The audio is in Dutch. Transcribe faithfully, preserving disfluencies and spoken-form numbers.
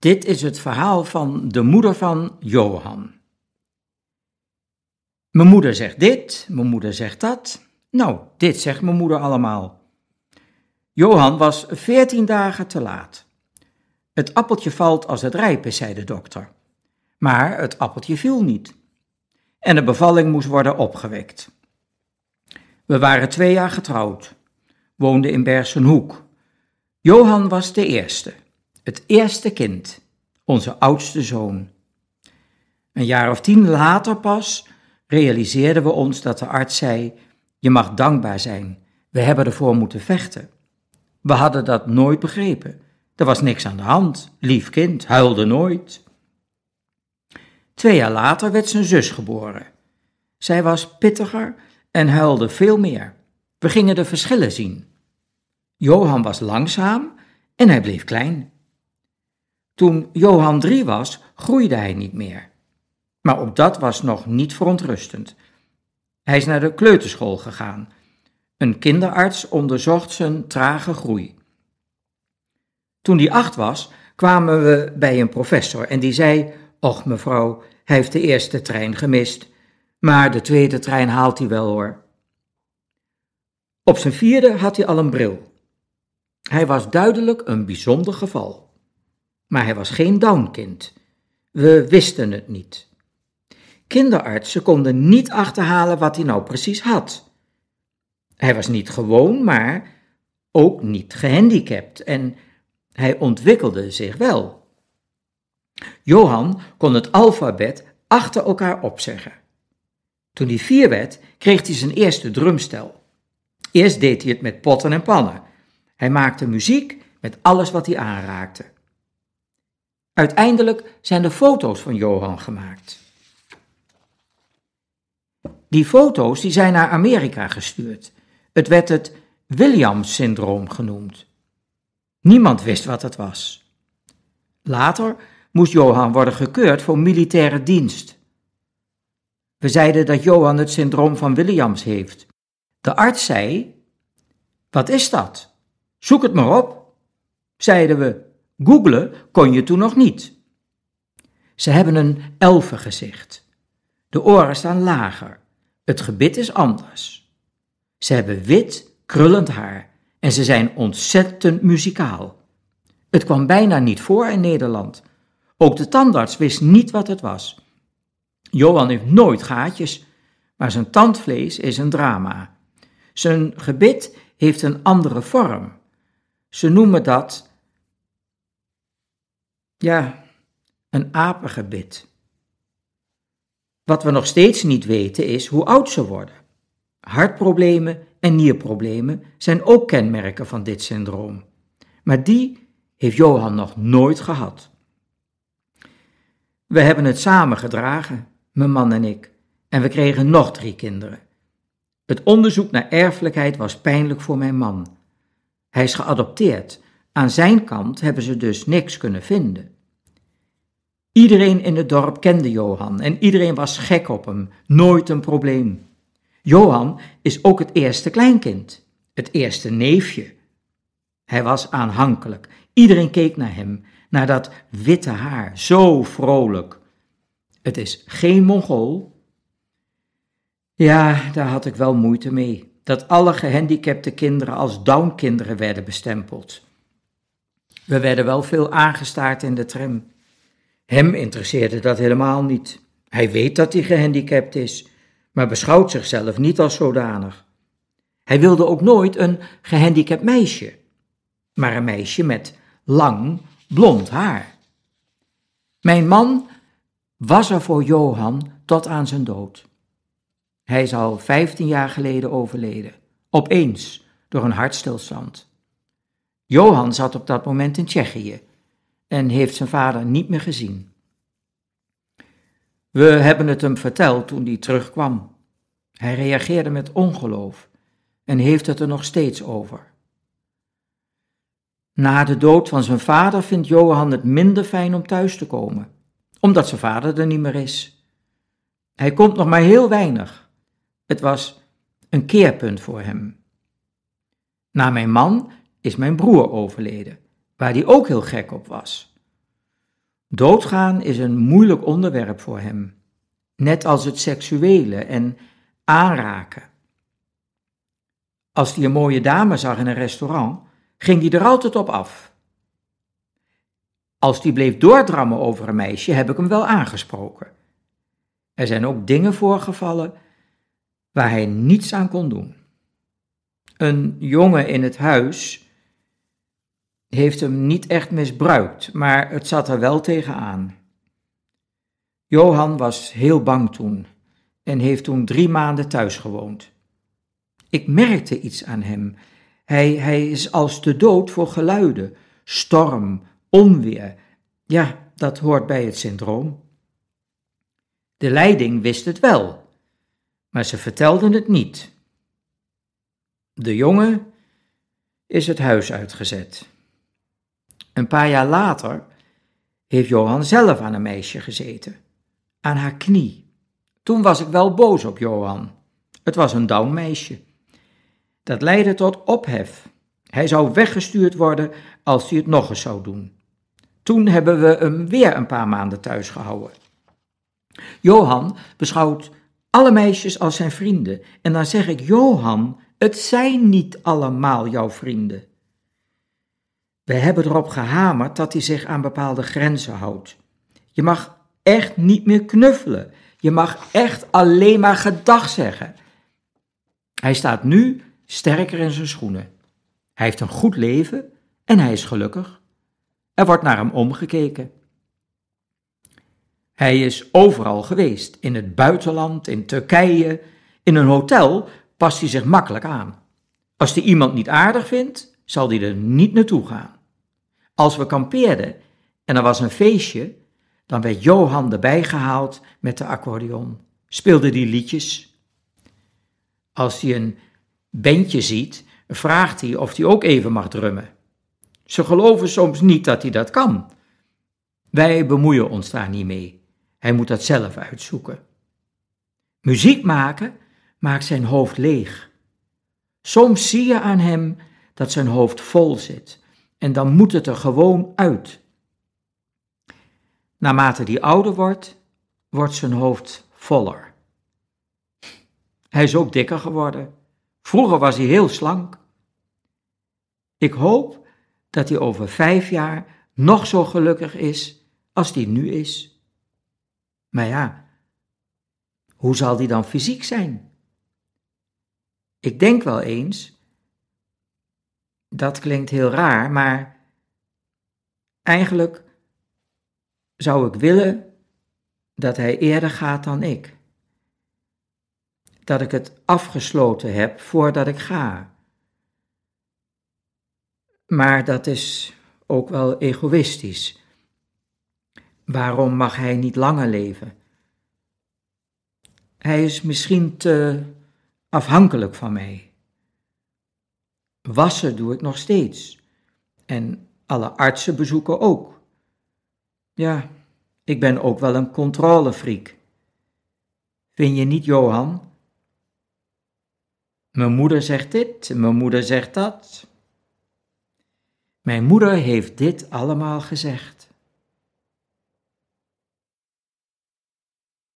Dit is het verhaal van de moeder van Johan. Mijn moeder zegt dit, mijn moeder zegt dat. Nou, dit zegt mijn moeder allemaal. Johan was veertien dagen te laat. Het appeltje valt als het rijp is, zei de dokter. Maar het appeltje viel niet. En de bevalling moest worden opgewekt. We waren twee jaar getrouwd. Woonden in Bersenhoek. Johan was de eerste. Het eerste kind. Onze oudste zoon. Een jaar of tien later pas realiseerden we ons dat de arts zei: je mag dankbaar zijn. We hebben ervoor moeten vechten. We hadden dat nooit begrepen. Er was niks aan de hand. Lief kind, huilde nooit. Twee jaar later werd zijn zus geboren. Zij was pittiger en huilde veel meer. We gingen de verschillen zien. Johan was langzaam en hij bleef klein. Toen Johan drie was, groeide hij niet meer. Maar ook dat was nog niet verontrustend. Hij is naar de kleuterschool gegaan. Een kinderarts onderzocht zijn trage groei. Toen hij acht was, kwamen we bij een professor en die zei: och mevrouw, hij heeft de eerste trein gemist, maar de tweede trein haalt hij wel hoor. Op zijn vierde had hij al een bril. Hij was duidelijk een bijzonder geval. Maar hij was geen downkind. We wisten het niet. Kinderartsen konden niet achterhalen wat hij nou precies had. Hij was niet gewoon, maar ook niet gehandicapt en hij ontwikkelde zich wel. Johan kon het alfabet achter elkaar opzeggen. Toen hij vier werd, kreeg hij zijn eerste drumstel. Eerst deed hij het met potten en pannen. Hij maakte muziek met alles wat hij aanraakte. Uiteindelijk zijn er foto's van Johan gemaakt. Die foto's die zijn naar Amerika gestuurd. Het werd het Williams-syndroom genoemd. Niemand wist wat het was. Later moest Johan worden gekeurd voor militaire dienst. We zeiden dat Johan het syndroom van Williams heeft. De arts zei: wat is dat? Zoek het maar op. Zeiden we, googlen kon je toen nog niet. Ze hebben een elfengezicht. De oren staan lager. Het gebit is anders. Ze hebben wit, krullend haar en ze zijn ontzettend muzikaal. Het kwam bijna niet voor in Nederland. Ook de tandarts wist niet wat het was. Johan heeft nooit gaatjes, maar zijn tandvlees is een drama. Zijn gebit heeft een andere vorm. Ze noemen dat, ja, een apengebit. Wat we nog steeds niet weten is hoe oud ze worden. Hartproblemen en nierproblemen zijn ook kenmerken van dit syndroom. Maar die heeft Johan nog nooit gehad. We hebben het samen gedragen, mijn man en ik, en we kregen nog drie kinderen. Het onderzoek naar erfelijkheid was pijnlijk voor mijn man. Hij is geadopteerd. Aan zijn kant hebben ze dus niks kunnen vinden. Iedereen in het dorp kende Johan en iedereen was gek op hem. Nooit een probleem. Johan is ook het eerste kleinkind, het eerste neefje. Hij was aanhankelijk. Iedereen keek naar hem, naar dat witte haar, zo vrolijk. Het is geen Mongool. Ja, daar had ik wel moeite mee, dat alle gehandicapte kinderen als Downkinderen werden bestempeld. We werden wel veel aangestaard in de tram. Hem interesseerde dat helemaal niet. Hij weet dat hij gehandicapt is, maar beschouwt zichzelf niet als zodanig. Hij wilde ook nooit een gehandicapt meisje, maar een meisje met lang, blond haar. Mijn man was er voor Johan tot aan zijn dood. Hij is al vijftien jaar geleden overleden, opeens door een hartstilstand. Johan zat op dat moment in Tsjechië en heeft zijn vader niet meer gezien. We hebben het hem verteld toen hij terugkwam. Hij reageerde met ongeloof en heeft het er nog steeds over. Na de dood van zijn vader vindt Johan het minder fijn om thuis te komen, omdat zijn vader er niet meer is. Hij komt nog maar heel weinig. Het was een keerpunt voor hem. Na mijn man is mijn broer overleden, waar hij ook heel gek op was. Doodgaan is een moeilijk onderwerp voor hem, net als het seksuele en aanraken. Als hij een mooie dame zag in een restaurant, ging hij er altijd op af. Als hij bleef doordrammen over een meisje, heb ik hem wel aangesproken. Er zijn ook dingen voorgevallen waar hij niets aan kon doen. Een jongen in het huis heeft hem niet echt misbruikt, maar het zat er wel tegenaan. Johan was heel bang toen en heeft toen drie maanden thuis gewoond. Ik merkte iets aan hem. Hij, hij is als de dood voor geluiden, storm, onweer. Ja, dat hoort bij het syndroom. De leiding wist het wel, maar ze vertelden het niet. De jongen is het huis uitgezet. Een paar jaar later heeft Johan zelf aan een meisje gezeten, aan haar knie. Toen was ik wel boos op Johan. Het was een downmeisje. Dat leidde tot ophef. Hij zou weggestuurd worden als hij het nog eens zou doen. Toen hebben we hem weer een paar maanden thuis gehouden. Johan beschouwt alle meisjes als zijn vrienden. En dan zeg ik, Johan, het zijn niet allemaal jouw vrienden. We hebben erop gehamerd dat hij zich aan bepaalde grenzen houdt. Je mag echt niet meer knuffelen. Je mag echt alleen maar gedag zeggen. Hij staat nu sterker in zijn schoenen. Hij heeft een goed leven en hij is gelukkig. Er wordt naar hem omgekeken. Hij is overal geweest, in het buitenland, in Turkije. In een hotel past hij zich makkelijk aan. Als hij iemand niet aardig vindt, zal hij er niet naartoe gaan. Als we kampeerden en er was een feestje, dan werd Johan erbij gehaald met de accordeon. Speelde die liedjes. Als hij een bandje ziet, vraagt hij of hij ook even mag drummen. Ze geloven soms niet dat hij dat kan. Wij bemoeien ons daar niet mee. Hij moet dat zelf uitzoeken. Muziek maken maakt zijn hoofd leeg. Soms zie je aan hem dat zijn hoofd vol zit en dan moet het er gewoon uit. Naarmate hij ouder wordt, wordt zijn hoofd voller. Hij is ook dikker geworden. Vroeger was hij heel slank. Ik hoop dat hij over vijf jaar nog zo gelukkig is als hij nu is. Maar ja, hoe zal hij dan fysiek zijn? Ik denk wel eens, dat klinkt heel raar, maar eigenlijk zou ik willen dat hij eerder gaat dan ik. Dat ik het afgesloten heb voordat ik ga. Maar dat is ook wel egoïstisch. Waarom mag hij niet langer leven? Hij is misschien te afhankelijk van mij. Wassen doe ik nog steeds. En alle artsenbezoeken ook. Ja, ik ben ook wel een controlefreak. Vind je niet, Johan? Mijn moeder zegt dit, mijn moeder zegt dat. Mijn moeder heeft dit allemaal gezegd.